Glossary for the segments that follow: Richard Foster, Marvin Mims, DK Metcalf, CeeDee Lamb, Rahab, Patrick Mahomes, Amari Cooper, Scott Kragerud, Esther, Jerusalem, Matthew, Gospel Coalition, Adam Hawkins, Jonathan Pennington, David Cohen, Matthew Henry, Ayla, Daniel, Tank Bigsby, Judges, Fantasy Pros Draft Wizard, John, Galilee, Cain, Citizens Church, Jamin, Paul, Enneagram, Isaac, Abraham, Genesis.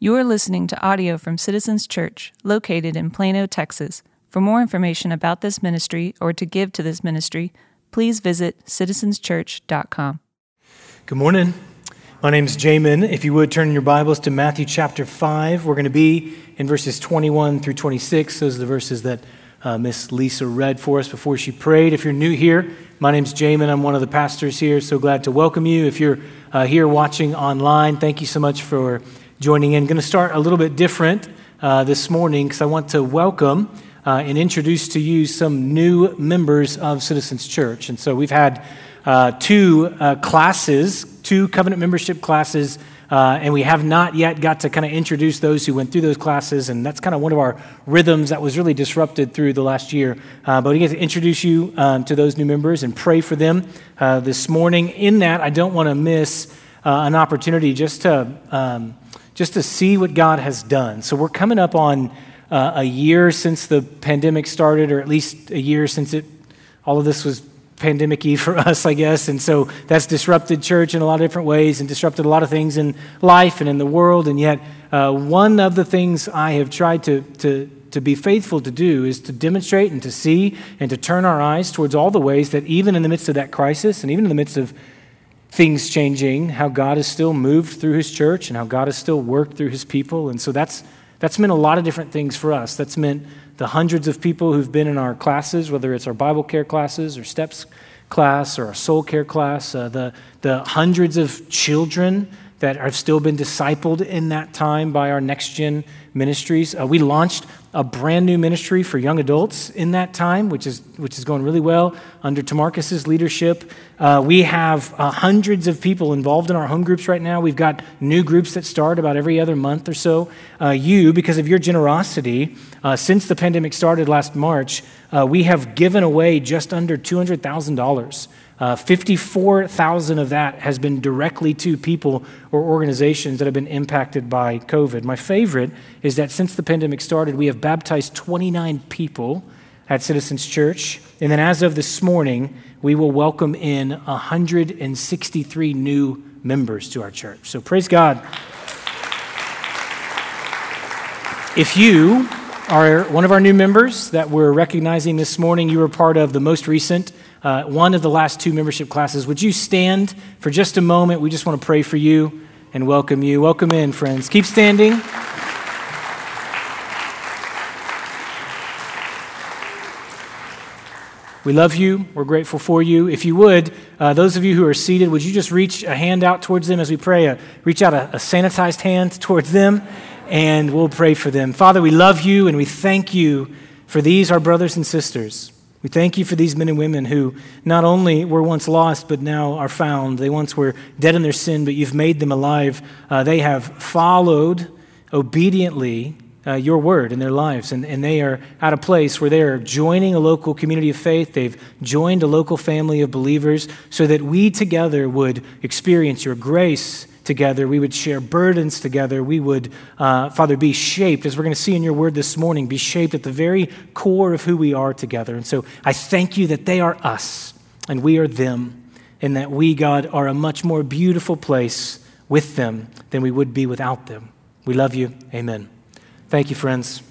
You are listening to audio from Citizens Church, located in Plano, Texas. For more information about this ministry or to give to this ministry, please visit citizenschurch.com. Good morning. My name is Jamin. If you would, turn your Bibles to Matthew chapter 5. We're going to be in verses 21 through 26. Those are the verses that Miss Lisa read for us before she prayed. If you're new here, my name's Jamin. I'm one of the pastors here. So glad to welcome you. If you're here watching online, thank you so much for joining in. I'm going to start a little bit different this morning because I want to welcome and introduce to you some new members of Citizens Church. And so we've had two covenant membership classes. And we have not yet got to kind of introduce those who went through those classes, and that's kind of one of our rhythms that was really disrupted through the last year. But we get to introduce you to those new members and pray for them this morning. In that, I don't want to miss an opportunity just to see what God has done. So we're coming up on a year since the pandemic started, or at least a year since all of this was pandemic-y for us, I guess, and so that's disrupted church in a lot of different ways and disrupted a lot of things in life and in the world, and yet one of the things I have tried to be faithful to do is to demonstrate and to see and to turn our eyes towards all the ways that even in the midst of that crisis and even in the midst of things changing, how God has still moved through his church and how God has still worked through his people, and so that's meant a lot of different things for us. That's meant the hundreds of people who've been in our classes, whether it's our Bible care classes or STEPS class or our soul care class, the hundreds of children that have still been discipled in that time by our Next Gen ministries. We launched a brand new ministry for young adults in that time, which is going really well under Tamarcus's leadership. We have hundreds of people involved in our home groups right now. We've got new groups that start about every other month or so. You, because of your generosity, since the pandemic started last March, we have given away just under $200,000. 54,000 of that has been directly to people or organizations that have been impacted by COVID. My favorite is that since the pandemic started, we have baptized 29 people at Citizens Church. And then as of this morning, we will welcome in 163 new members to our church. So praise God. If you are one of our new members that we're recognizing this morning, you were part of the most recent one of the last two membership classes. Would you stand for just a moment? We just want to pray for you and welcome you. Welcome in, friends. Keep standing. We love you. We're grateful for you. If you would, those of you who are seated, would you just reach a hand out towards them as we pray? Reach out a sanitized hand towards them, and we'll pray for them. Father, we love you, and we thank you for these, our brothers and sisters. We thank you for these men and women who not only were once lost, but now are found. They once were dead in their sin, but you've made them alive. They have followed obediently your word in their lives, and they are at a place where they are joining a local community of faith. They've joined a local family of believers so that we together would experience your grace together, we would share burdens together, we would, Father, be shaped, as we're going to see in your word this morning, be shaped at the very core of who we are together. And so I thank you that they are us and we are them, and that we, God, are a much more beautiful place with them than we would be without them. We love you. Amen. Thank you, friends.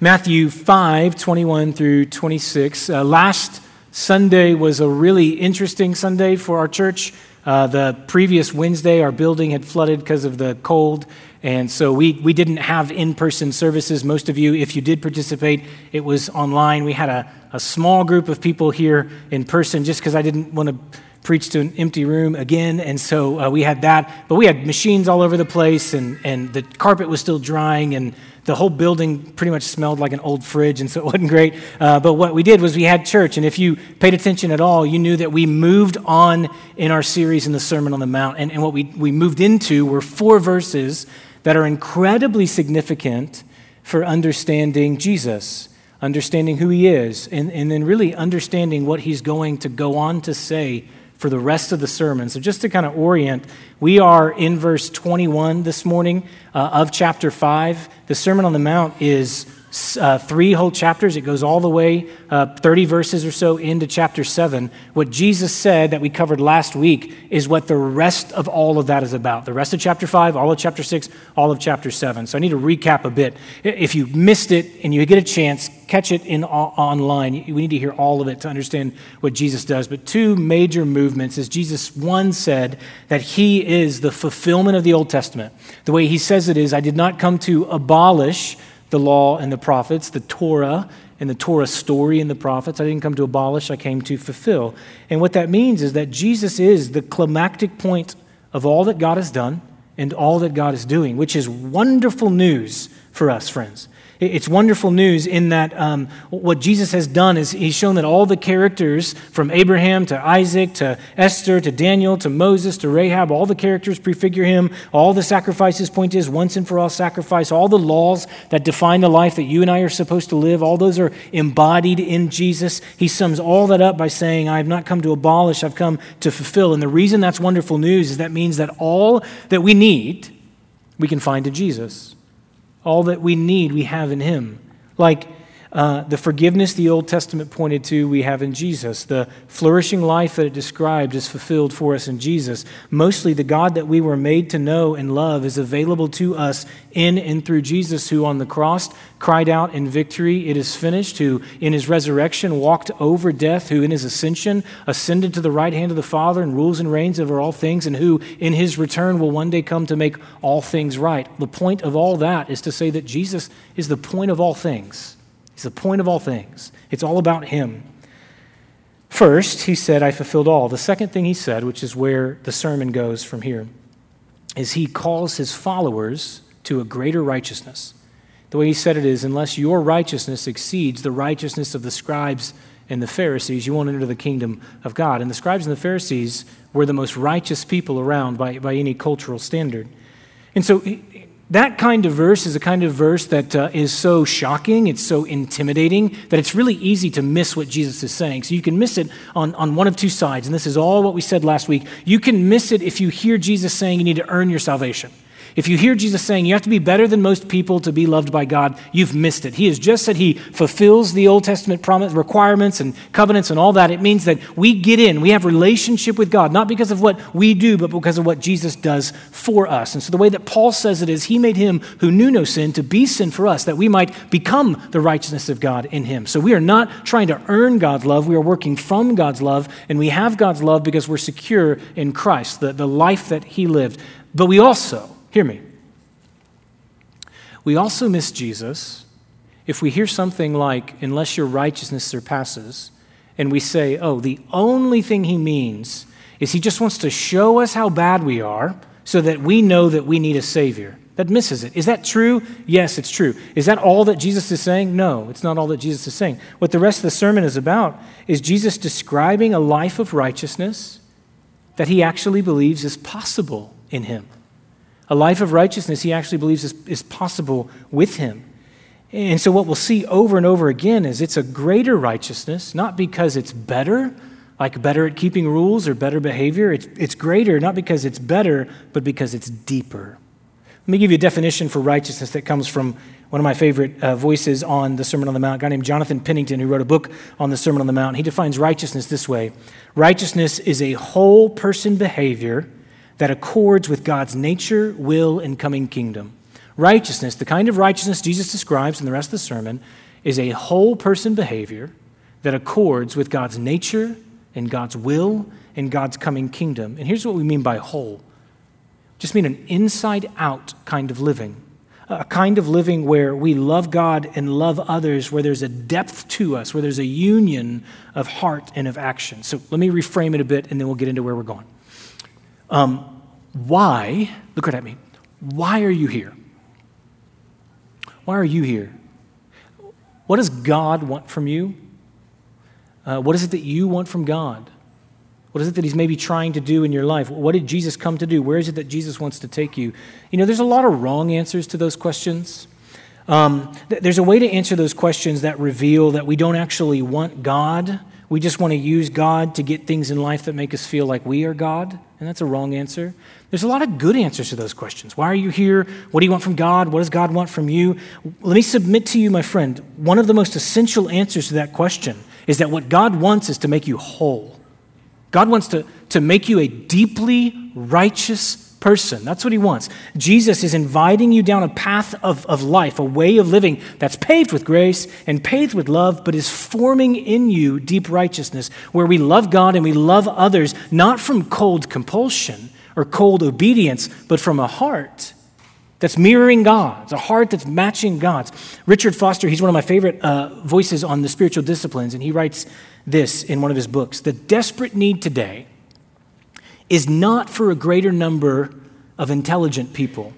Matthew 5:21 through 26. Last Sunday was a really interesting Sunday for our church. The previous Wednesday, our building had flooded because of the cold, and so we didn't have in-person services. Most of you, if you did participate, it was online. We had a small group of people here in person just because I didn't want to preach to an empty room again, and so we had that. But we had machines all over the place, and the carpet was still drying, and the whole building pretty much smelled like an old fridge, and so it wasn't great. But what we did was we had church, and if you paid attention at all, you knew that we moved on in our series in the Sermon on the Mount. And what we moved into were four verses that are incredibly significant for understanding Jesus, understanding who he is, and then really understanding what he's going to go on to say for the rest of the sermon. So just to kind of orient, we are in verse 21 this morning of chapter 5. The Sermon on the Mount is three whole chapters. It goes all the way 30 verses or so into chapter 7. What Jesus said that we covered last week is what the rest of all of that is about. The rest of chapter 5, all of chapter 6, all of chapter 7. So I need to recap a bit. If you missed it and you get a chance, catch it online. We need to hear all of it to understand what Jesus does. But two major movements is Jesus, one, said that he is the fulfillment of the Old Testament. The way he says it is, I did not come to abolish the law and the prophets, the Torah and the Torah story and the prophets. I didn't come to abolish, I came to fulfill. And what that means is that Jesus is the climactic point of all that God has done and all that God is doing, which is wonderful news for us, friends. It's wonderful news in that what Jesus has done is he's shown that all the characters from Abraham to Isaac to Esther to Daniel to Moses to Rahab, all the characters prefigure him, all the sacrifices point is once and for all sacrifice, all the laws that define the life that you and I are supposed to live, all those are embodied in Jesus. He sums all that up by saying, I have not come to abolish, I've come to fulfill. And the reason that's wonderful news is that means that all that we need, we can find in Jesus. All that we need, we have in him. Like the forgiveness the Old Testament pointed to, we have in Jesus. The flourishing life that it described is fulfilled for us in Jesus. Mostly the God that we were made to know and love is available to us in and through Jesus, who on the cross cried out in victory, it is finished, who in his resurrection walked over death, who in his ascension ascended to the right hand of the Father and rules and reigns over all things, and who in his return will one day come to make all things right. The point of all that is to say that Jesus is the point of all things. He's the point of all things. It's all about him. First, he said, I fulfilled all. The second thing he said, which is where the sermon goes from here, is he calls his followers to a greater righteousness. The way he said it is, unless your righteousness exceeds the righteousness of the scribes and the Pharisees, you won't enter the kingdom of God. And the scribes and the Pharisees were the most righteous people around by any cultural standard. And so that kind of verse is a kind of verse that is so shocking, it's so intimidating, that it's really easy to miss what Jesus is saying. So you can miss it on one of two sides, and this is all what we said last week. You can miss it if you hear Jesus saying you need to earn your salvation. If you hear Jesus saying you have to be better than most people to be loved by God, you've missed it. He has just said he fulfills the Old Testament requirements and covenants and all that. It means that we get in, we have relationship with God, not because of what we do, but because of what Jesus does for us. And so the way that Paul says it is, he made him who knew no sin to be sin for us, that we might become the righteousness of God in him. So we are not trying to earn God's love, we are working from God's love, and we have God's love because we're secure in Christ, the life that he lived. But we also, hear me. We also miss Jesus if we hear something like, unless your righteousness surpasses, and we say, oh, the only thing he means is he just wants to show us how bad we are so that we know that we need a Savior. That misses it. Is that true? Yes, it's true. Is that all that Jesus is saying? No, it's not all that Jesus is saying. What the rest of the sermon is about is Jesus describing a life of righteousness that he actually believes is possible in him. A life of righteousness he actually believes is possible with him. And so what we'll see over and over again is it's a greater righteousness, not because it's better, like better at keeping rules or better behavior. It's greater, not because it's better, but because it's deeper. Let me give you a definition for righteousness that comes from one of my favorite voices on the Sermon on the Mount, a guy named Jonathan Pennington, who wrote a book on the Sermon on the Mount. He defines righteousness this way. Righteousness is a whole person behavior that accords with God's nature, will, and coming kingdom. Righteousness, the kind of righteousness Jesus describes in the rest of the sermon, is a whole person behavior that accords with God's nature and God's will and God's coming kingdom. And here's what we mean by whole. Just mean an inside-out kind of living. A kind of living where we love God and love others, where there's a depth to us, where there's a union of heart and of action. So let me reframe it a bit, and then we'll get into where we're going. Why, look right at me, why are you here? Why are you here? What does God want from you? What is it that you want from God? What is it that he's maybe trying to do in your life? What did Jesus come to do? Where is it that Jesus wants to take you? You know, there's a lot of wrong answers to those questions. There's a way to answer those questions that reveal that we don't actually want God. We just want to use God to get things in life that make us feel like we are God, and that's a wrong answer. There's a lot of good answers to those questions. Why are you here? What do you want from God? What does God want from you? Let me submit to you, my friend, one of the most essential answers to that question is that what God wants is to make you whole. God wants to make you a deeply righteous person. That's what he wants. Jesus is inviting you down a path of life, a way of living that's paved with grace and paved with love, but is forming in you deep righteousness, where we love God and we love others, not from cold compulsion or cold obedience, but from a heart that's mirroring God's, a heart that's matching God's. Richard Foster, he's one of my favorite voices on the spiritual disciplines, and he writes this in one of his books: the desperate need today is not for a greater number of intelligent people.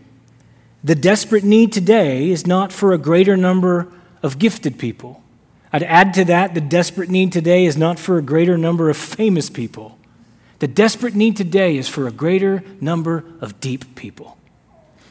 The desperate need today is not for a greater number of gifted people. I'd add to that, the desperate need today is not for a greater number of famous people. The desperate need today is for a greater number of deep people.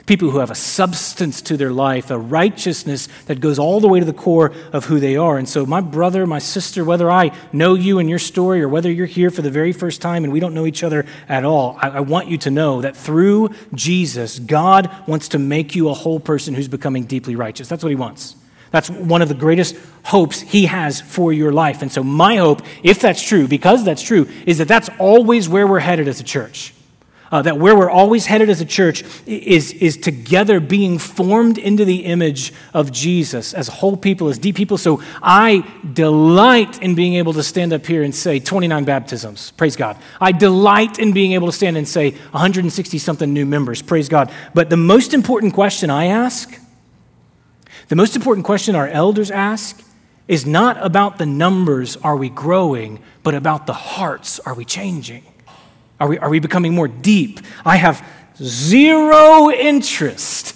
People who have a substance to their life, a righteousness that goes all the way to the core of who they are. And so my brother, my sister, whether I know you and your story or whether you're here for the very first time and we don't know each other at all, I want you to know that through Jesus, God wants to make you a whole person who's becoming deeply righteous. That's what he wants. That's one of the greatest hopes he has for your life. And so my hope, if that's true, because that's true, is that that's always where we're headed as a church. That where we're always headed as a church is together being formed into the image of Jesus as whole people, as deep people. So I delight in being able to stand up here and say 29 baptisms, praise God. I delight in being able to stand and say 160-something new members, praise God. But the most important question I ask, the most important question our elders ask, is not about the numbers, are we growing, but about the hearts, are we changing? Are we becoming more deep? I have zero interest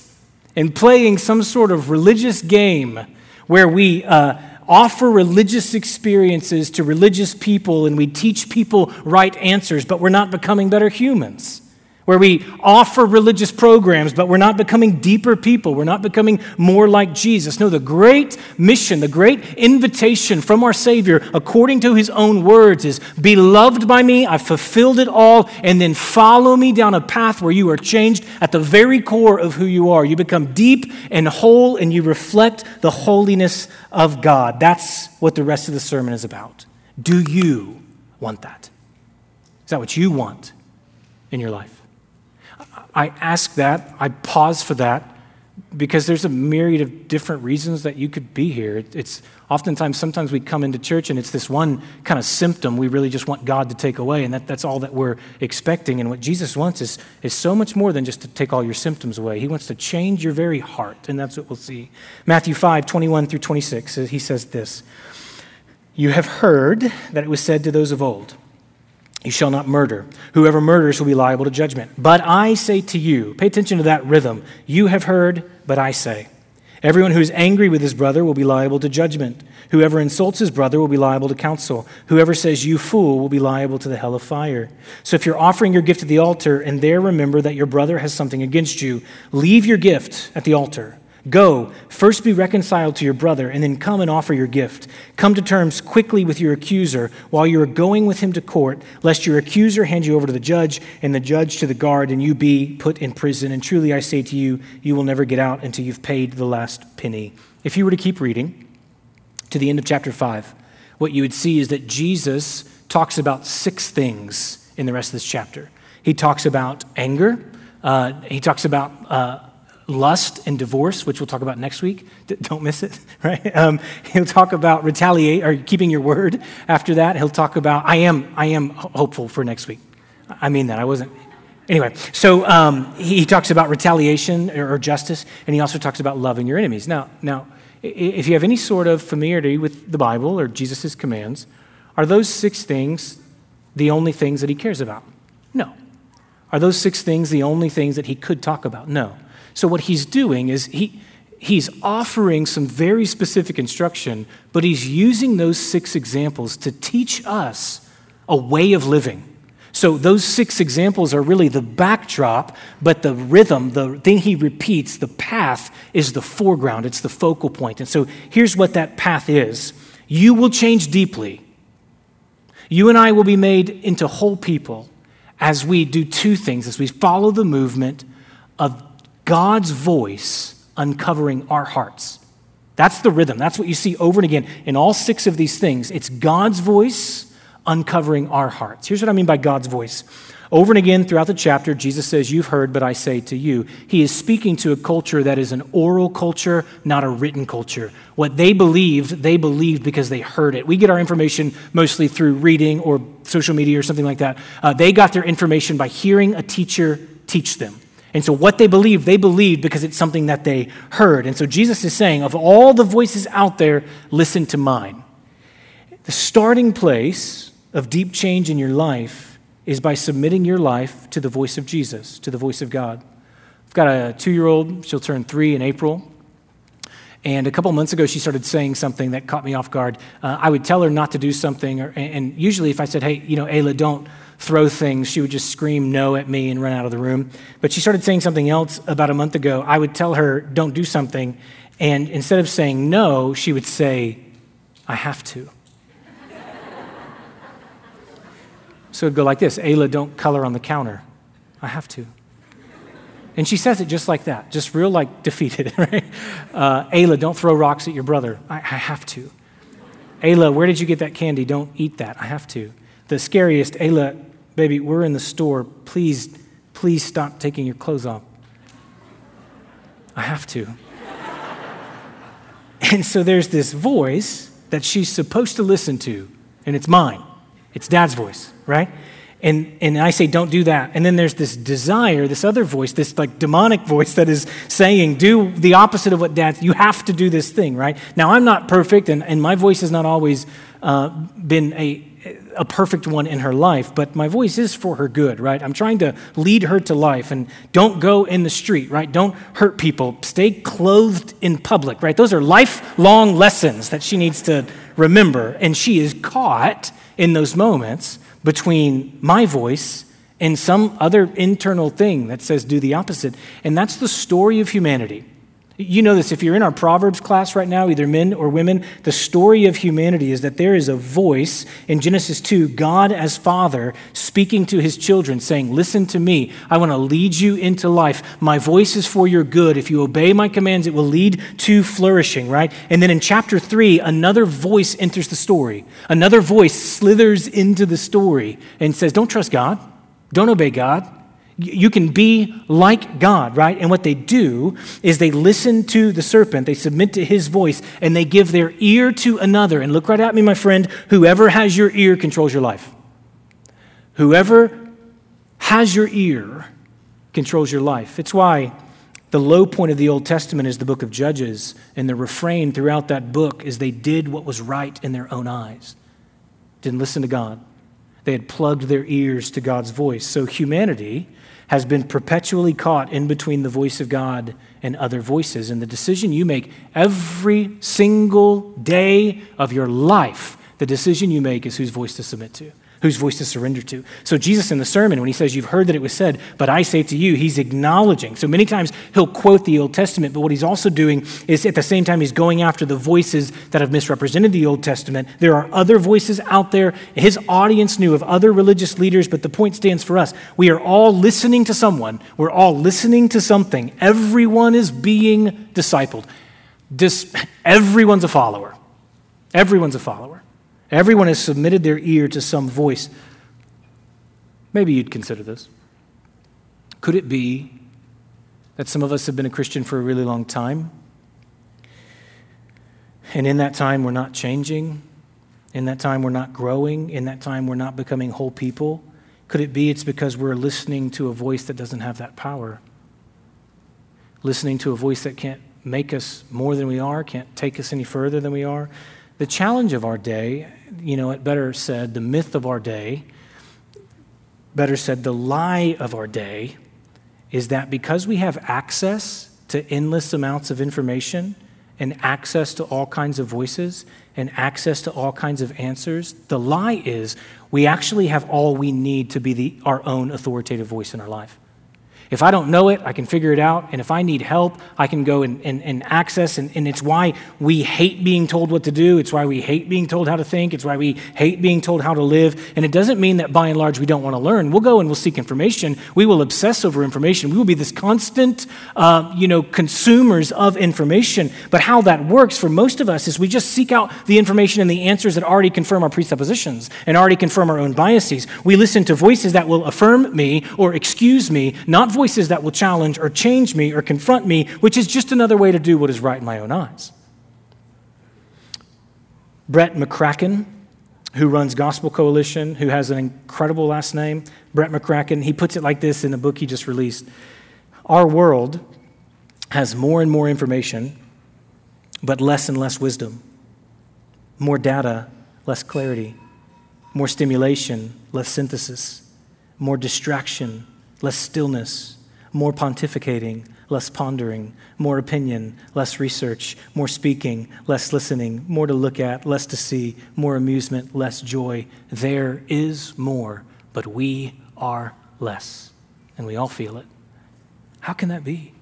in playing some sort of religious game where we offer religious experiences to religious people and we teach people right answers, but we're not becoming better humans. Where we offer religious programs, but we're not becoming deeper people. We're not becoming more like Jesus. No, the great mission, the great invitation from our Savior, according to his own words, is be loved by me, I've fulfilled it all, and then follow me down a path where you are changed at the very core of who you are. You become deep and whole, and you reflect the holiness of God. That's what the rest of the sermon is about. Do you want that? Is that what you want in your life? I ask that, I pause for that, because there's a myriad of different reasons that you could be here. It's oftentimes, sometimes we come into church and it's this one kind of symptom we really just want God to take away, and that's all that we're expecting. And what Jesus wants is so much more than just to take all your symptoms away. He wants to change your very heart, and that's what we'll see. Matthew 5:21 through 26, he says this: you have heard that it was said to those of old, you shall not murder. Whoever murders will be liable to judgment. But I say to you, pay attention to that rhythm. You have heard, but I say. Everyone who is angry with his brother will be liable to judgment. Whoever insults his brother will be liable to counsel. Whoever says, you fool, will be liable to the hell of fire. So if you're offering your gift at the altar and there remember that your brother has something against you, leave your gift at the altar. Go, first be reconciled to your brother, and then come and offer your gift. Come to terms quickly with your accuser while you are going with him to court, lest your accuser hand you over to the judge, and the judge to the guard, and you be put in prison. And truly I say to you, you will never get out until you've paid the last penny. If you were to keep reading to the end of chapter 5, what you would see is that Jesus talks about 6 things in the rest of this chapter. He talks about anger. He talks about lust and divorce, which we'll talk about next week. Don't miss it, right? He'll talk about retaliate or keeping your word. After that, he'll talk about I am hopeful for next week. I mean that. I wasn't. Anyway, so he talks about retaliation or justice, and he also talks about loving your enemies. Now, if you have any sort of familiarity with the Bible or Jesus's commands, are those 6 things the only things that he cares about? No. Are those 6 things the only things that he could talk about? No. So what he's doing is he's offering some very specific instruction, but he's using those 6 examples to teach us a way of living. So those 6 examples are really the backdrop, but the rhythm, the thing he repeats, the path is the foreground. It's the focal point. And so here's what that path is. You will change deeply You and I will be made into whole people as we do two things, as we follow the movement of God's voice uncovering our hearts. That's the rhythm. That's what you see over and again in all six of these things. It's God's voice uncovering our hearts. Here's what I mean by God's voice. Over and again throughout the chapter, Jesus says, "You've heard, but I say to you." He is speaking to a culture that is an oral culture, not a written culture. What they believed because they heard it. We get our information mostly through reading or social media or something like that. They got their information by hearing a teacher teach them. And so what they believed because it's something that they heard. And so Jesus is saying, of all the voices out there, listen to mine. The starting place of deep change in your life is by submitting your life to the voice of Jesus, to the voice of God. I've got a 2-year-old, she'll turn 3 in April, and a couple months ago she started saying something that caught me off guard. I would tell her not to do something, and usually if I said, hey, you know, Ayla, don't throw things, she would just scream no at me and run out of the room. But she started saying something else about a month ago. I would tell her, don't do something, and instead of saying no, she would say, I have to. So it'd go like this, Ayla, don't color on the counter. I have to. And she says it just like that, just real like defeated, right? Ayla, don't throw rocks at your brother. I have to. Ayla, where did you get that candy? Don't eat that. I have to. The scariest, Ayla, baby, we're in the store. Please stop taking your clothes off. I have to. And so there's this voice that she's supposed to listen to, and it's mine. It's Dad's voice, right? And I say, don't do that. And then there's this desire, this other voice, this like demonic voice that is saying, do the opposite of what Dad's, you have to do this thing, right? Now, I'm not perfect, and my voice has not always been a perfect one in her life, but my voice is for her good, right? I'm trying to lead her to life, and don't go in the street, right? Don't hurt people. Stay clothed in public, right? Those are lifelong lessons that she needs to remember, and she is caught in those moments between my voice and some other internal thing that says do the opposite. And that's the story of humanity. You know this, if you're in our Proverbs class right now, either men or women, the story of humanity is that there is a voice in Genesis 2, God as Father speaking to his children, saying, listen to me, I want to lead you into life. My voice is for your good. If you obey my commands, it will lead to flourishing, right? And then in chapter 3, another voice enters the story. Another voice slithers into the story and says, don't trust God. Don't obey God. You can be like God, right? And what they do is they listen to the serpent, they submit to his voice, and they give their ear to another. And look right at me, my friend, whoever has your ear controls your life. Whoever has your ear controls your life. It's why the low point of the Old Testament is the book of Judges, and the refrain throughout that book is they did what was right in their own eyes. Didn't listen to God. They had plugged their ears to God's voice. So humanity has been perpetually caught in between the voice of God and other voices. And the decision you make every single day of your life, the decision you make is whose voice to submit to, whose voice to surrender to. So Jesus in the sermon, when he says, you've heard that it was said, but I say to you, he's acknowledging. So many times he'll quote the Old Testament, but what he's also doing is at the same time he's going after the voices that have misrepresented the Old Testament. There are other voices out there. His audience knew of other religious leaders, but the point stands for us. We are all listening to someone. We're all listening to something. Everyone is being discipled. Everyone's a follower. Everyone's a follower. Everyone has submitted their ear to some voice. Maybe you'd consider this. Could it be that some of us have been a Christian for a really long time? And in that time, we're not changing. In that time, we're not growing. In that time, we're not becoming whole people. Could it be it's because we're listening to a voice that doesn't have that power? Listening to a voice that can't make us more than we are, can't take us any further than we are? The challenge of our day, you know, it better said the myth of our day, better said the lie of our day, is that because we have access to endless amounts of information and access to all kinds of voices and access to all kinds of answers, the lie is we actually have all we need to be our own authoritative voice in our life. If I don't know it, I can figure it out. And if I need help, I can go and access. And it's why we hate being told what to do. It's why we hate being told how to think. It's why we hate being told how to live. And it doesn't mean that by and large we don't want to learn. We'll go and we'll seek information. We will obsess over information. We will be this constant, consumers of information. But how that works for most of us is we just seek out the information and the answers that already confirm our presuppositions and already confirm our own biases. We listen to voices that will affirm me or excuse me, not voices that will challenge or change me or confront me, which is just another way to do what is right in my own eyes. Brett McCracken, who runs Gospel Coalition, who has an incredible last name, Brett McCracken, he puts it like this in a book he just released. Our world has more and more information, but less and less wisdom. More data, less clarity. More stimulation, less synthesis. More distraction, less stillness. More pontificating, less pondering. More opinion, less research. More speaking, less listening. More to look at, less to see. More amusement, less joy. There is more, but we are less. And we all feel it. How can that be?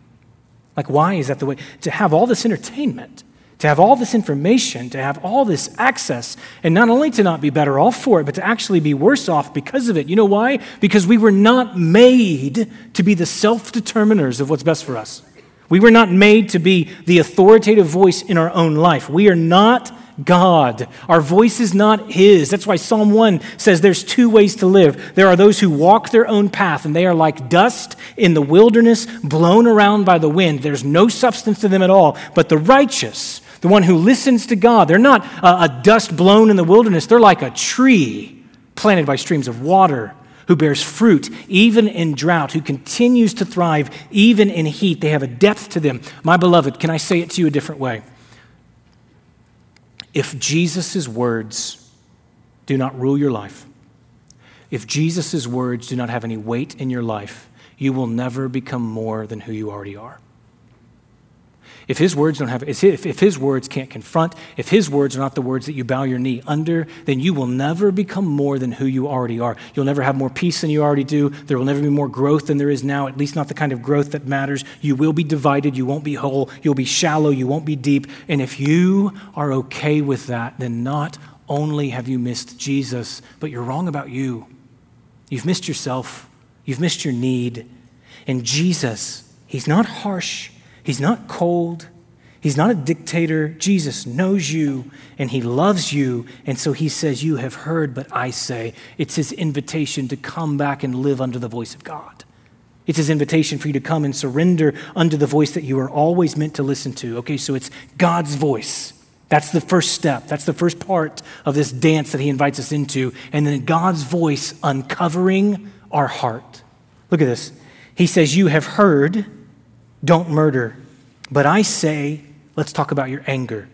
Like, why is that the way? To have all this entertainment, to have all this information, to have all this access, and not only to not be better off for it, but to actually be worse off because of it. You know why? Because we were not made to be the self-determiners of what's best for us. We were not made to be the authoritative voice in our own life. We are not God. Our voice is not His. That's why Psalm 1 says there's two ways to live. There are those who walk their own path, and they are like dust in the wilderness, blown around by the wind. There's no substance to them at all. But the righteous, the one who listens to God, they're not a dust blown in the wilderness. They're like a tree planted by streams of water, who bears fruit even in drought, who continues to thrive even in heat. They have a depth to them. My beloved, can I say it to you a different way? If Jesus' words do not rule your life, if Jesus' words do not have any weight in your life, you will never become more than who you already are. If His words don't have, if His words can't confront, if His words are not the words that you bow your knee under, then you will never become more than who you already are. You'll never have more peace than you already do. There will never be more growth than there is now, at least not the kind of growth that matters. You will be divided. You won't be whole. You'll be shallow. You won't be deep. And if you are okay with that, then not only have you missed Jesus, but you're wrong about you. You've missed yourself. You've missed your need. And Jesus, He's not harsh. He's not cold. He's not a dictator. Jesus knows you, and He loves you. And so He says, you have heard, but I say. It's His invitation to come back and live under the voice of God. It's His invitation for you to come and surrender under the voice that you are always meant to listen to. Okay, so it's God's voice. That's the first step. That's the first part of this dance that He invites us into. And then God's voice uncovering our heart. Look at this. He says, you have heard, don't murder. But I say, let's talk about your anger.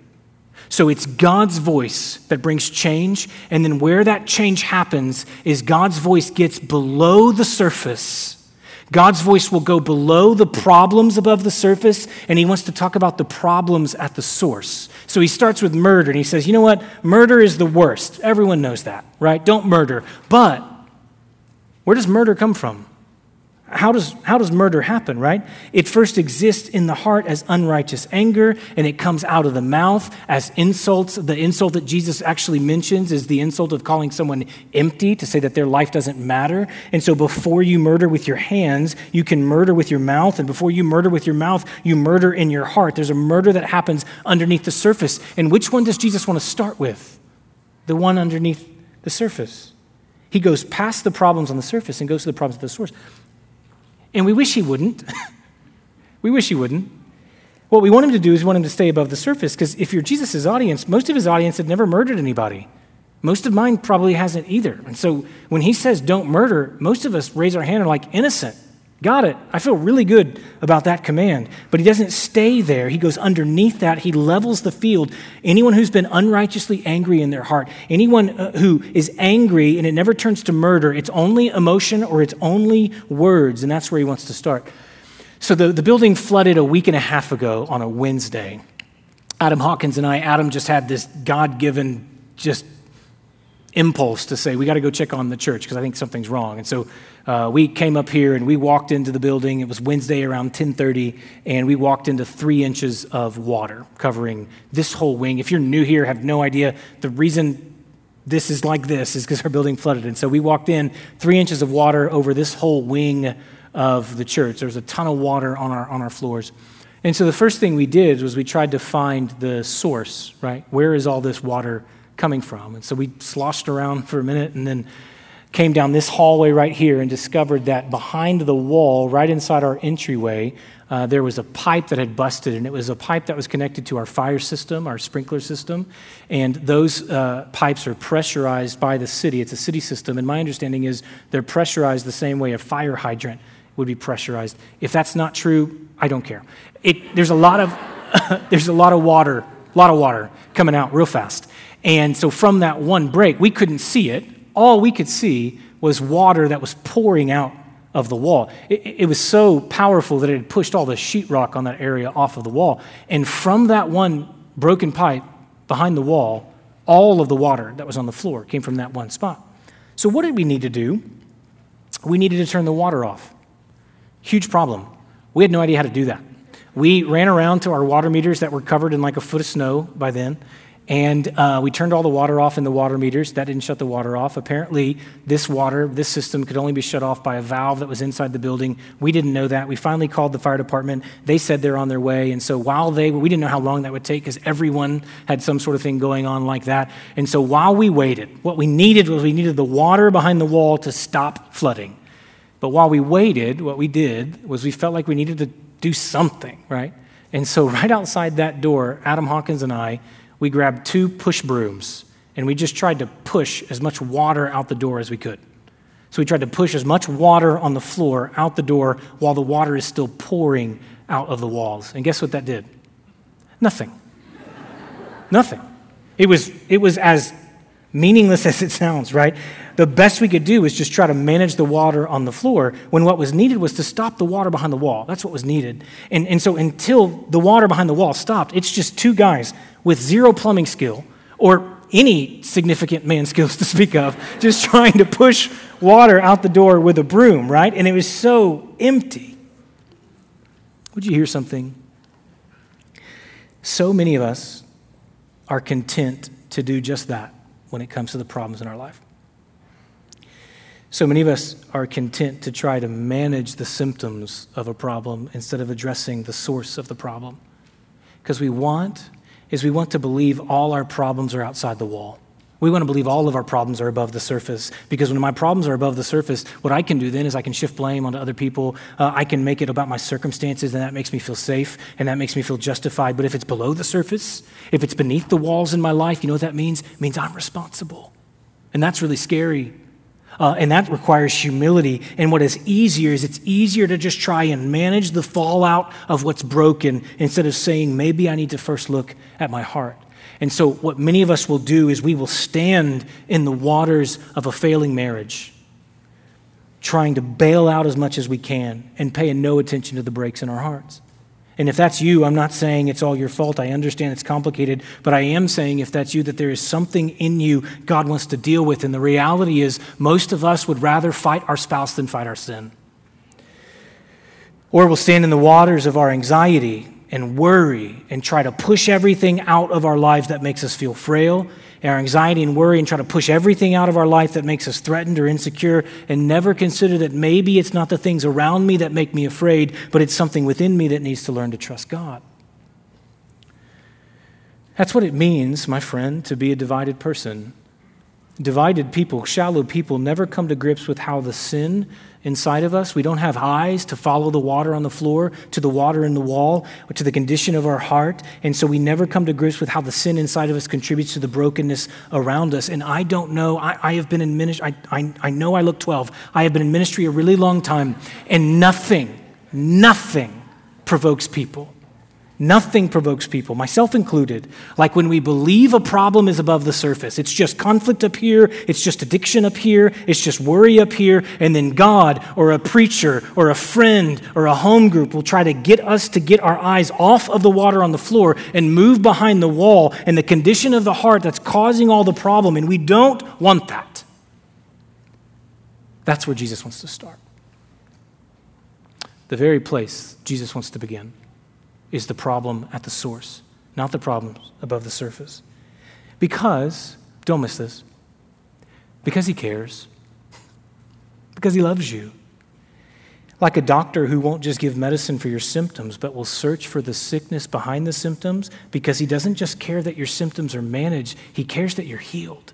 So it's God's voice that brings change, and then where that change happens is God's voice gets below the surface. God's voice will go below the problems above the surface, and He wants to talk about the problems at the source. So He starts with murder, and He says, you know what? Murder is the worst. Everyone knows that, right? Don't murder. But where does murder come from? How does murder happen, right? It first exists in the heart as unrighteous anger, and it comes out of the mouth as insults. The insult that Jesus actually mentions is the insult of calling someone empty, to say that their life doesn't matter. And so before you murder with your hands, you can murder with your mouth. And before you murder with your mouth, you murder in your heart. There's a murder that happens underneath the surface. And which one does Jesus want to start with? The one underneath the surface. He goes past the problems on the surface and goes to the problems at the source. And we wish He wouldn't. We wish He wouldn't. What we want Him to do is we want Him to stay above the surface, because if you're Jesus' audience, most of His audience had never murdered anybody. Most of mine probably hasn't either. And so when He says don't murder, most of us raise our hand and are like, innocent. Got it. I feel really good about that command. But He doesn't stay there. He goes underneath that. He levels the field. Anyone who's been unrighteously angry in their heart, anyone who is angry and it never turns to murder, it's only emotion or it's only words, and that's where He wants to start. So the building flooded a week and a half ago on a Wednesday. Adam Hawkins and I, Adam just had this God-given just impulse to say, we got to go check on the church because I think something's wrong. And so we came up here and we walked into the building. It was Wednesday around 10:30, and we walked into 3 inches of water covering this whole wing. If you're new here, have no idea, the reason this is like this is because our building flooded. And so we walked in, 3 inches of water over this whole wing of the church. There was a ton of water on our floors. And so the first thing we did was we tried to find the source, right? Where is all this water coming from? And so we sloshed around for a minute and then came down this hallway right here and discovered that behind the wall, right inside our entryway, there was a pipe that had busted, and it was a pipe that was connected to our fire system, our sprinkler system, and those pipes are pressurized by the city. It's a city system, and my understanding is they're pressurized the same way a fire hydrant would be pressurized. If that's not true, I don't care. There's a lot of water coming out real fast. And so from that one break, we couldn't see it. All we could see was water that was pouring out of the wall. It was so powerful that it had pushed all the sheetrock on that area off of the wall. And from that one broken pipe behind the wall, all of the water that was on the floor came from that one spot. So what did we need to do? We needed to turn the water off. Huge problem. We had no idea how to do that. We ran around to our water meters that were covered in like a foot of snow by then, and we turned all the water off in the water meters. That didn't shut the water off. Apparently, this system could only be shut off by a valve that was inside the building. We didn't know that. We finally called the fire department. They said they're on their way. And so we didn't know how long that would take because everyone had some sort of thing going on like that. And so while we waited, what we needed the water behind the wall to stop flooding. But while we waited, what we did was we felt like we needed to do something, right? And so right outside that door, Adam Hawkins and I, we grabbed two push brooms, and we just tried to push as much water out the door as we could. So we tried to push as much water on the floor out the door while the water is still pouring out of the walls. And guess what that did? Nothing. Nothing. It was as meaningless as it sounds, right? The best we could do was just try to manage the water on the floor when what was needed was to stop the water behind the wall. That's what was needed. And so until the water behind the wall stopped, it's just two guys with zero plumbing skill or any significant man skills to speak of, just trying to push water out the door with a broom, right? And it was so empty. Would you hear something? So many of us are content to do just that when it comes to the problems in our life. So many of us are content to try to manage the symptoms of a problem instead of addressing the source of the problem. Because we want to believe all our problems are outside the wall. We want to believe all of our problems are above the surface, because when my problems are above the surface, what I can do then is I can shift blame onto other people. I can make it about my circumstances, and that makes me feel safe, and that makes me feel justified. But if it's below the surface, if it's beneath the walls in my life, you know what that means? It means I'm responsible. And that's really scary. And that requires humility. And what is easier is it's easier to just try and manage the fallout of what's broken instead of saying, maybe I need to first look at my heart. And so what many of us will do is we will stand in the waters of a failing marriage, trying to bail out as much as we can and paying no attention to the breaks in our hearts. And if that's you, I'm not saying it's all your fault. I understand it's complicated, but I am saying if that's you, that there is something in you God wants to deal with. And the reality is most of us would rather fight our spouse than fight our sin. Or we'll stand in the waters of our anxiety and worry and try to push everything out of our lives that makes us feel frail, and our anxiety and worry, and try to push everything out of our life that makes us threatened or insecure, and never consider that maybe it's not the things around me that make me afraid, but it's something within me that needs to learn to trust God. That's what it means, my friend, to be a divided person. Divided people, shallow people, never come to grips with how the sin inside of us, we don't have eyes to follow the water on the floor, to the water in the wall, or to the condition of our heart. And so we never come to grips with how the sin inside of us contributes to the brokenness around us. And I don't know, I have been in ministry, I know I look 12. I have been in ministry a really long time, and nothing provokes people Nothing provokes people, myself included, like when we believe a problem is above the surface. It's just conflict up here, it's just addiction up here, it's just worry up here, and then God or a preacher or a friend or a home group will try to get us to get our eyes off of the water on the floor and move behind the wall and the condition of the heart that's causing all the problem, and we don't want that. That's where Jesus wants to start. The very place Jesus wants to begin is the problem at the source, not the problems above the surface. Because, don't miss this, because he cares, because he loves you. Like a doctor who won't just give medicine for your symptoms, but will search for the sickness behind the symptoms, because he doesn't just care that your symptoms are managed, he cares that you're healed.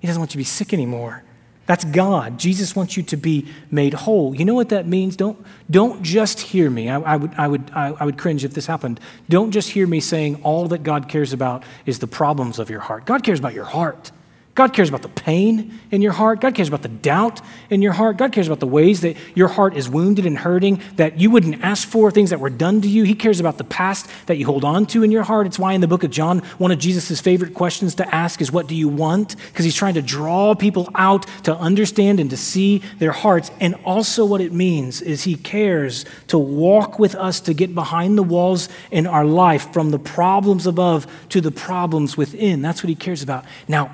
He doesn't want you to be sick anymore. That's God. Jesus wants you to be made whole. You know what that means? Don't just hear me. I would cringe if this happened. Don't just hear me saying all that God cares about is the problems of your heart. God cares about your heart. God cares about the pain in your heart. God cares about the doubt in your heart. God cares about the ways that your heart is wounded and hurting, that you wouldn't ask for, things that were done to you. He cares about the past that you hold on to in your heart. It's why in the book of John, one of Jesus' favorite questions to ask is, what do you want? Because he's trying to draw people out to understand and to see their hearts. And also what it means is he cares to walk with us to get behind the walls in our life, from the problems above to the problems within. That's what he cares about. Now,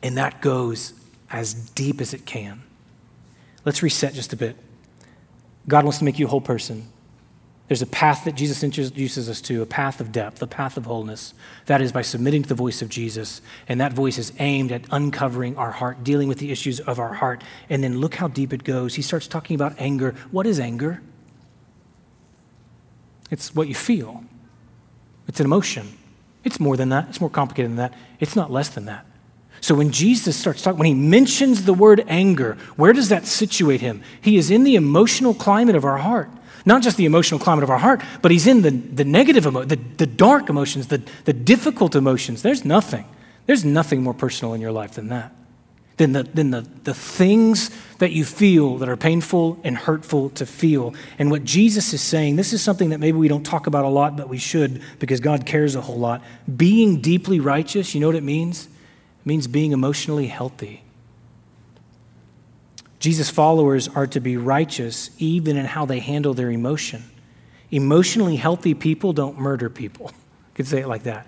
and that goes as deep as it can. Let's reset just a bit. God wants to make you a whole person. There's a path that Jesus introduces us to, a path of depth, a path of wholeness. That is by submitting to the voice of Jesus, and that voice is aimed at uncovering our heart, dealing with the issues of our heart. And then look how deep it goes. He starts talking about anger. What is anger? It's what you feel. It's an emotion. It's more than that. It's more complicated than that. It's not less than that. So when Jesus starts talking, when he mentions the word anger, where does that situate him? He is in the emotional climate of our heart. Not just the emotional climate of our heart, but he's in the negative emotions, the dark emotions, the difficult emotions. There's nothing more personal in your life than that, than the things that you feel that are painful and hurtful to feel. And what Jesus is saying, this is something that maybe we don't talk about a lot, but we should, because God cares a whole lot. Being deeply righteous, you know what it means? Means being emotionally healthy. Jesus' followers are to be righteous even in how they handle their emotion. Emotionally healthy people don't murder people. You could say it like that.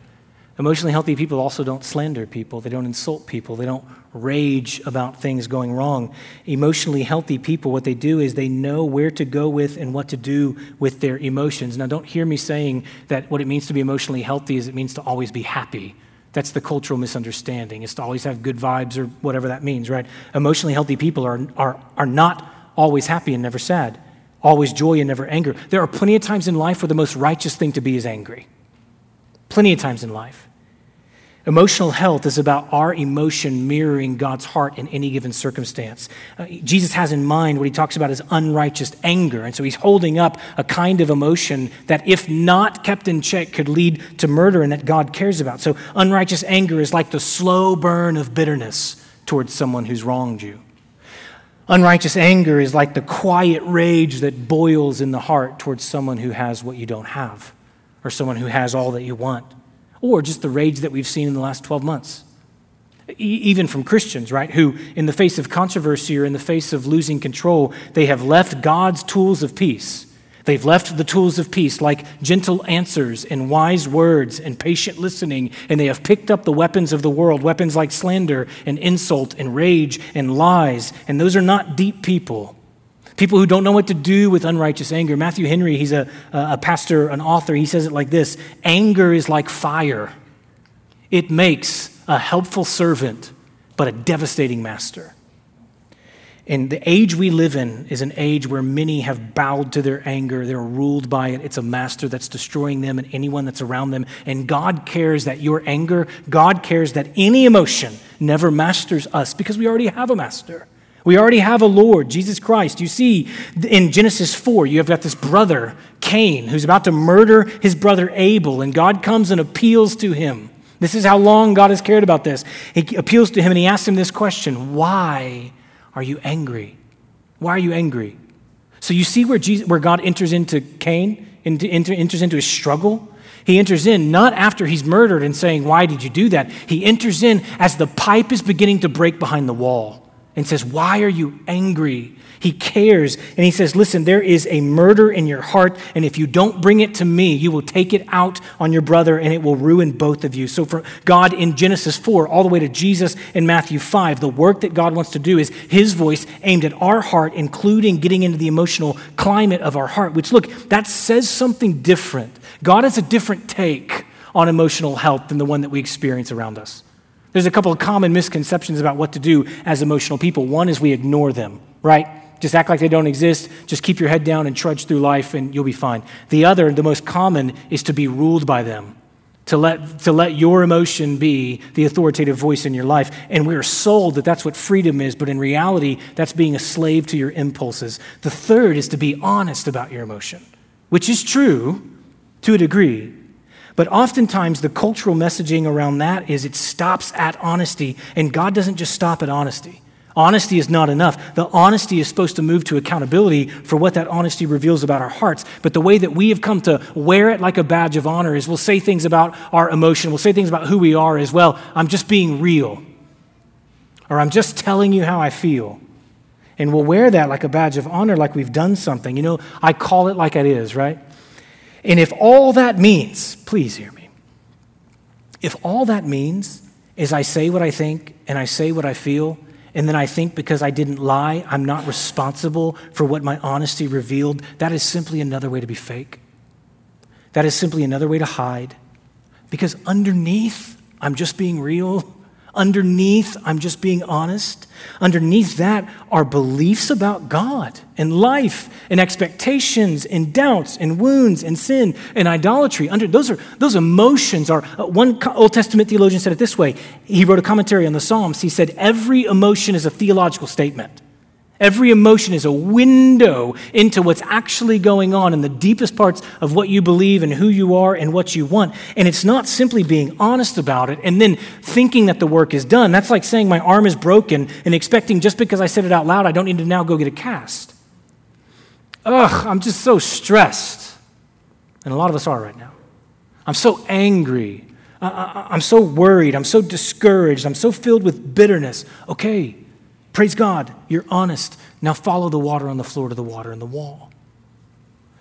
Emotionally healthy people also don't slander people. They don't insult people. They don't rage about things going wrong. Emotionally healthy people, what they do is they know where to go with and what to do with their emotions. Now, don't hear me saying that what it means to be emotionally healthy is it means to always be happy. That's the cultural misunderstanding. It's to always have good vibes or whatever that means, right? Emotionally healthy people are not always happy and never sad, always joy and never anger. There are plenty of times in life where the most righteous thing to be is angry. Plenty of times in life. Emotional health is about our emotion mirroring God's heart in any given circumstance. Jesus has in mind what he talks about as unrighteous anger, and so he's holding up a kind of emotion that, if not kept in check, could lead to murder and that God cares about. So unrighteous anger is like the slow burn of bitterness towards someone who's wronged you. Unrighteous anger is like the quiet rage that boils in the heart towards someone who has what you don't have, or someone who has all that you want. Or just the rage that we've seen in the last 12 months, even from Christians, right, who in the face of controversy or in the face of losing control, they have left God's tools of peace. They've left the tools of peace like gentle answers and wise words and patient listening, and they have picked up the weapons of the world, weapons like slander and insult and rage and lies, and those are not deep people. People who don't know what to do with unrighteous anger. Matthew Henry, he's a pastor, an author. He says it like this: anger is like fire. It makes a helpful servant, but a devastating master. And the age we live in is an age where many have bowed to their anger. They're ruled by it. It's a master that's destroying them and anyone that's around them. And God cares that your anger, God cares that any emotion never masters us, because we already have a master. We already have a Lord, Jesus Christ. You see, in Genesis 4, you have got this brother, Cain, who's about to murder his brother Abel, and God comes and appeals to him. This is how long God has cared about this. He appeals to him, and he asks him this question: why are you angry? Why are you angry? So you see where God enters into Cain? enters into his struggle. He enters in not after he's murdered and saying, why did you do that? He enters in as the pipe is beginning to break behind the wall and says, why are you angry? He cares, and he says, listen, there is a murder in your heart, and if you don't bring it to me, you will take it out on your brother, and it will ruin both of you. So for God in Genesis 4, all the way to Jesus in Matthew 5, the work that God wants to do is his voice aimed at our heart, including getting into the emotional climate of our heart, which, look, that says something different. God has a different take on emotional health than the one that we experience around us. There's a couple of common misconceptions about what to do as emotional people. One is we ignore them, right? Just act like they don't exist. Just keep your head down and trudge through life and you'll be fine. The other, the most common, is to be ruled by them, to let your emotion be the authoritative voice in your life. And we are sold that that's what freedom is, but in reality, that's being a slave to your impulses. The third is to be honest about your emotion, which is true to a degree. But oftentimes, the cultural messaging around that is it stops at honesty, and God doesn't just stop at honesty. Honesty is not enough. The honesty is supposed to move to accountability for what that honesty reveals about our hearts. But the way that we have come to wear it like a badge of honor is we'll say things about our emotion. We'll say things about who we are as well. I'm just being real. Or I'm just telling you how I feel. And we'll wear that like a badge of honor, like we've done something. You know, I call it like it is, right? And if all that means, please hear me, if all that means is I say what I think and I say what I feel, and then I think because I didn't lie, I'm not responsible for what my honesty revealed, that is simply another way to be fake. That is simply another way to hide. Because underneath, I'm just being real. Underneath, I'm just being honest. Underneath that are beliefs about God and life and expectations and doubts and wounds and sin and idolatry. Those emotions are, one Old Testament theologian said it this way. He wrote a commentary on the Psalms. He said, every emotion is a theological statement. Every emotion is a window into what's actually going on in the deepest parts of what you believe and who you are and what you want. And it's not simply being honest about it and then thinking that the work is done. That's like saying my arm is broken and expecting just because I said it out loud, I don't need to now go get a cast. Ugh, I'm just so stressed. And a lot of us are right now. I'm so angry. I'm so worried. I'm so discouraged. I'm so filled with bitterness. Okay. Praise God, you're honest. Now follow the water on the floor to the water in the wall.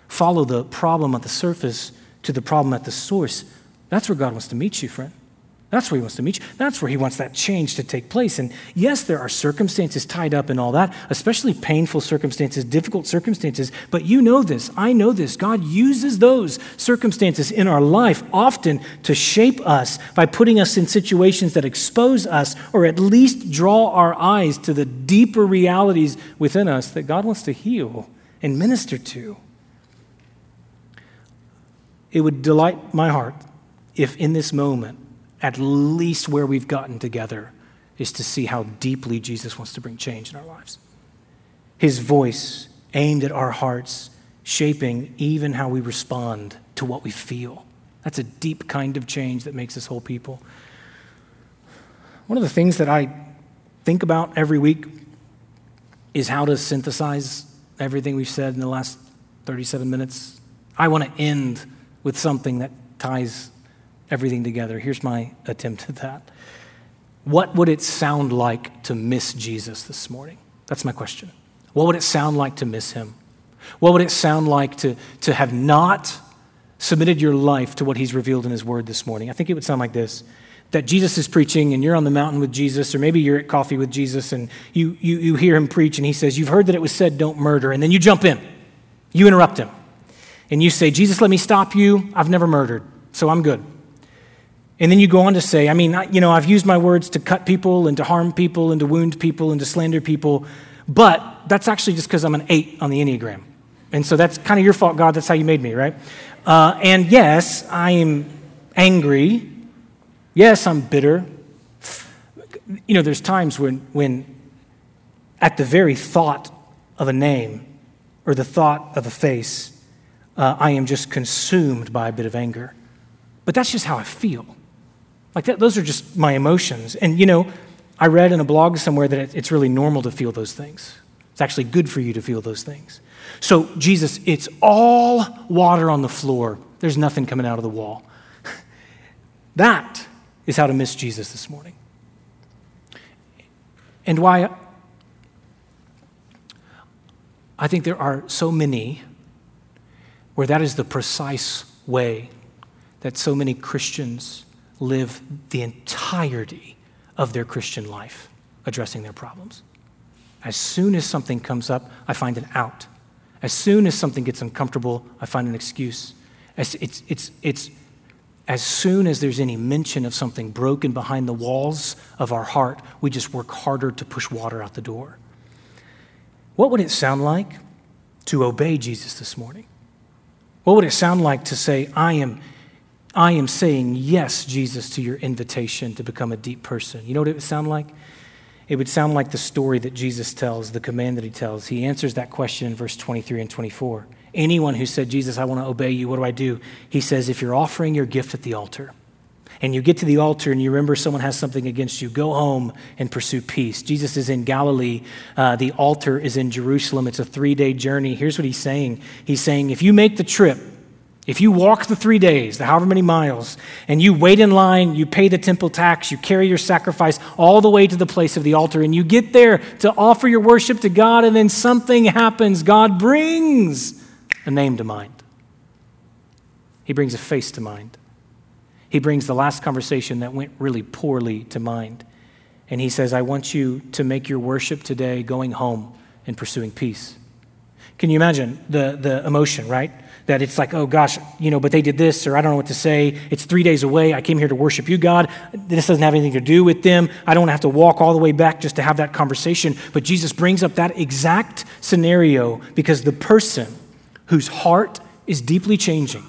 Follow the problem at the surface to the problem at the source. That's where God wants to meet you, friend. That's where he wants to meet you. That's where he wants that change to take place. And yes, there are circumstances tied up in all that, especially painful circumstances, difficult circumstances. But you know this. I know this. God uses those circumstances in our life often to shape us by putting us in situations that expose us or at least draw our eyes to the deeper realities within us that God wants to heal and minister to. It would delight my heart if in this moment, at least where we've gotten together, is to see how deeply Jesus wants to bring change in our lives. His voice aimed at our hearts, shaping even how we respond to what we feel. That's a deep kind of change that makes us whole people. One of the things that I think about every week is how to synthesize everything we've said in the last 37 minutes. I want to end with something that ties everything together. Here's my attempt at that. What would it sound like to miss Jesus this morning? That's my question. What would it sound like to miss him? What would it sound like to have not submitted your life to what he's revealed in his word this morning? I think it would sound like this, that Jesus is preaching and you're on the mountain with Jesus, or maybe you're at coffee with Jesus and you hear him preach and he says, you've heard that it was said, don't murder. And then you jump in, you interrupt him and you say, Jesus, let me stop you. I've never murdered, so I'm good. And then you go on to say, I've used my words to cut people and to harm people and to wound people and to slander people, but that's actually just because I'm an 8 on the Enneagram. And so that's kind of your fault, God. That's how you made me, right? And yes, I am angry. Yes, I'm bitter. You know, there's times when at the very thought of a name or the thought of a face, I am just consumed by a bit of anger. But that's just how I feel. Like that, those are just my emotions. And, I read in a blog somewhere that it's really normal to feel those things. It's actually good for you to feel those things. So Jesus, it's all water on the floor. There's nothing coming out of the wall. That is how to miss Jesus this morning. And why I think there are so many where that is the precise way that so many Christians live the entirety of their Christian life, addressing their problems. As soon as something comes up, I find an out. As soon as something gets uncomfortable, I find an excuse. As soon as there's any mention of something broken behind the walls of our heart, we just work harder to push water out the door. What would it sound like to obey Jesus this morning? What would it sound like to say, I am saying yes, Jesus, to your invitation to become a deep person? You know what it would sound like? It would sound like the story that Jesus tells, the command that he tells. He answers that question in verse 23 and 24. Anyone who said, Jesus, I want to obey you, what do I do? He says, if you're offering your gift at the altar and you get to the altar and you remember someone has something against you, go home and pursue peace. Jesus is in Galilee. The altar is in Jerusalem. It's a 3-day journey. Here's what he's saying. He's saying, if you make the trip, if you walk the 3 days, the however many miles, and you wait in line, you pay the temple tax, you carry your sacrifice all the way to the place of the altar, and you get there to offer your worship to God, and then something happens. God brings a name to mind. He brings a face to mind. He brings the last conversation that went really poorly to mind. And he says, I want you to make your worship today going home and pursuing peace. Can you imagine the emotion, right? That it's like, oh gosh, but they did this, or I don't know what to say. It's 3 days away. I came here to worship you, God. This doesn't have anything to do with them. I don't have to walk all the way back just to have that conversation. But Jesus brings up that exact scenario because the person whose heart is deeply changing,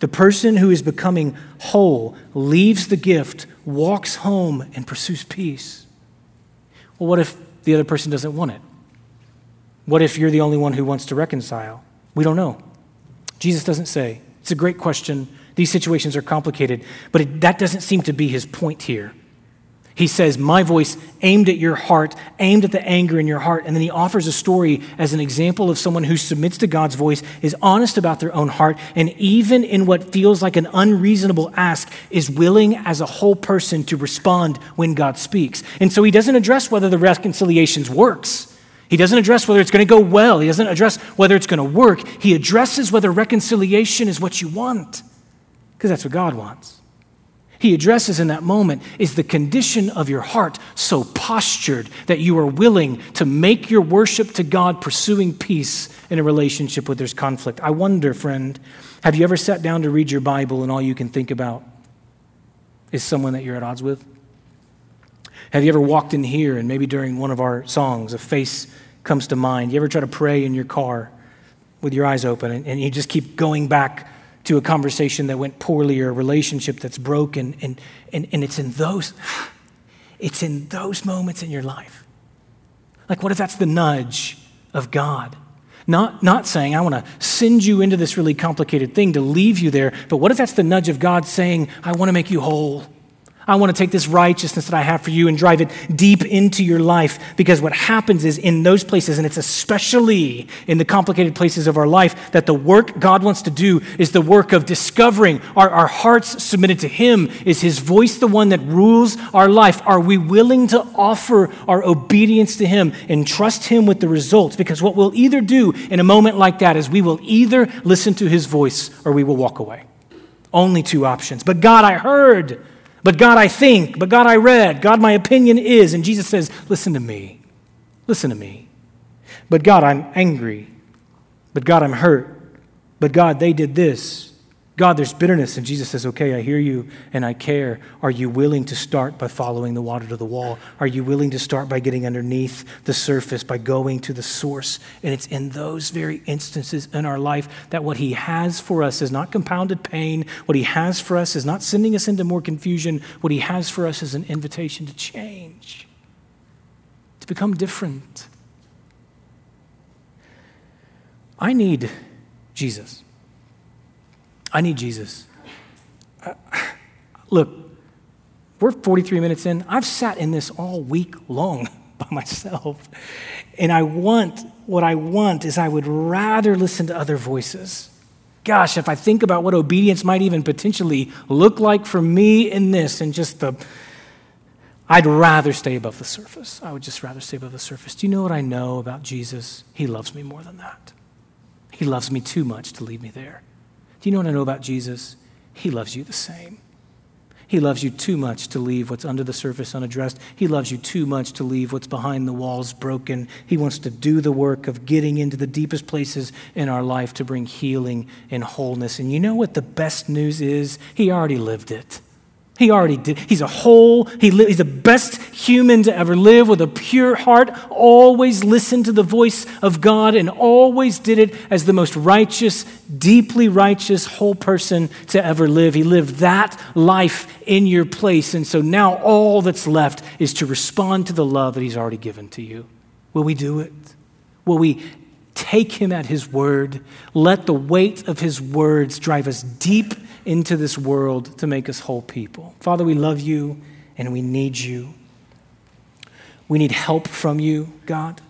the person who is becoming whole, leaves the gift, walks home, and pursues peace. Well, what if the other person doesn't want it? What if you're the only one who wants to reconcile? We don't know. Jesus doesn't say. It's a great question. These situations are complicated, but that doesn't seem to be his point here. He says, my voice aimed at your heart, aimed at the anger in your heart. And then he offers a story as an example of someone who submits to God's voice, is honest about their own heart, and even in what feels like an unreasonable ask, is willing as a whole person to respond when God speaks. And so he doesn't address whether the reconciliation works. He doesn't address whether it's going to go well. He doesn't address whether it's going to work. He addresses whether reconciliation is what you want, because that's what God wants. He addresses in that moment, is the condition of your heart so postured that you are willing to make your worship to God pursuing peace in a relationship where there's conflict? I wonder, friend, have you ever sat down to read your Bible and all you can think about is someone that you're at odds with? Have you ever walked in here and maybe during one of our songs, a face comes to mind? You ever try to pray in your car with your eyes open and you just keep going back to a conversation that went poorly or a relationship that's broken, and it's in those moments in your life. Like, what if that's the nudge of God? Not saying, I want to send you into this really complicated thing to leave you there, but what if that's the nudge of God saying, I want to make you whole. I want to take this righteousness that I have for you and drive it deep into your life, because what happens is in those places, and it's especially in the complicated places of our life, that the work God wants to do is the work of discovering our hearts submitted to Him. Is His voice the one that rules our life? Are we willing to offer our obedience to Him and trust Him with the results? Because what we'll either do in a moment like that is we will either listen to His voice or we will walk away. Only two options. But God, I heard. But God, I think. But God, I read. God, my opinion is. And Jesus says, listen to me. Listen to me. But God, I'm angry. But God, I'm hurt. But God, they did this. God, there's bitterness. And Jesus says, okay, I hear you and I care. Are you willing to start by following the water to the wall? Are you willing to start by getting underneath the surface, by going to the source? And it's in those very instances in our life that what He has for us is not compounded pain. What He has for us is not sending us into more confusion. What He has for us is an invitation to change, to become different. I need Jesus. I need Jesus. Look, we're 43 minutes in. I've sat in this all week long by myself. And I would rather listen to other voices. Gosh, if I think about what obedience might even potentially look like for me in this and just I'd rather stay above the surface. I would just rather stay above the surface. Do you know what I know about Jesus? He loves me more than that. He loves me too much to leave me there. Do you know what I know about Jesus? He loves you the same. He loves you too much to leave what's under the surface unaddressed. He loves you too much to leave what's behind the walls broken. He wants to do the work of getting into the deepest places in our life to bring healing and wholeness. And you know what the best news is? He already lived it. He already did. He's the best human to ever live with a pure heart, always listened to the voice of God and always did it as the most righteous, deeply righteous, whole person to ever live. He lived that life in your place. And so now all that's left is to respond to the love that he's already given to you. Will we do it? Will we take him at his word? Let the weight of his words drive us deep into this world to make us whole people. Father, we love you and we need you. We need help from you, God.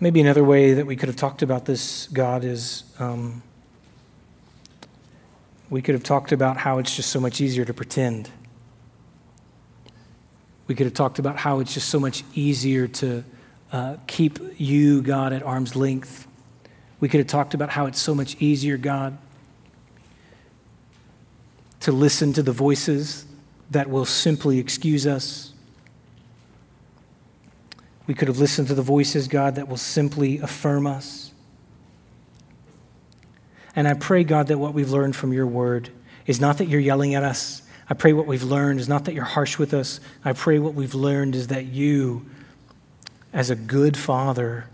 Maybe another way that we could have talked about this, God, is we could have talked about how it's just so much easier to pretend. We could have talked about how it's just so much easier to keep you, God, at arm's length. We could have talked about how it's so much easier, God, to listen to the voices that will simply excuse us. We could have listened to the voices, God, that will simply affirm us. And I pray, God, that what we've learned from your word is not that you're yelling at us. I pray what we've learned is not that you're harsh with us. I pray what we've learned is that you, as a good father,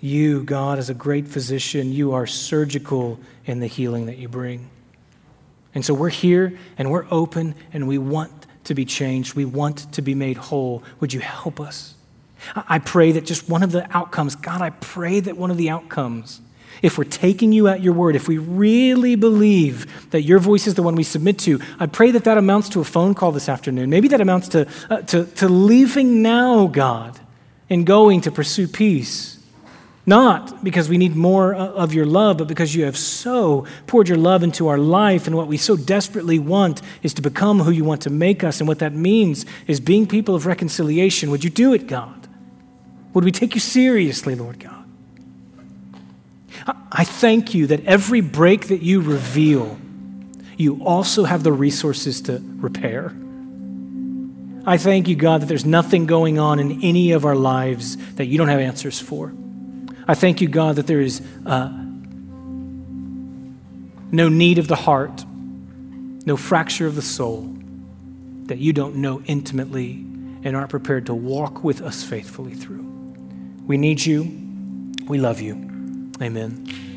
you, God, as a great physician, you are surgical in the healing that you bring. And so we're here and we're open and we want to be changed. We want to be made whole. Would you help us? I pray that just one of the outcomes, God, I pray that one of the outcomes, if we're taking you at your word, if we really believe that your voice is the one we submit to, I pray that that amounts to a phone call this afternoon. Maybe that amounts to leaving now, God, and going to pursue peace, not because we need more of your love, but because you have so poured your love into our life, and what we so desperately want is to become who you want to make us, and what that means is being people of reconciliation. Would you do it, God? Would we take you seriously, Lord God? I thank you that every break that you reveal, you also have the resources to repair. I thank you, God, that there's nothing going on in any of our lives that you don't have answers for. I thank you, God, that there is no need of the heart, no fracture of the soul that you don't know intimately and aren't prepared to walk with us faithfully through. We need you. We love you. Amen.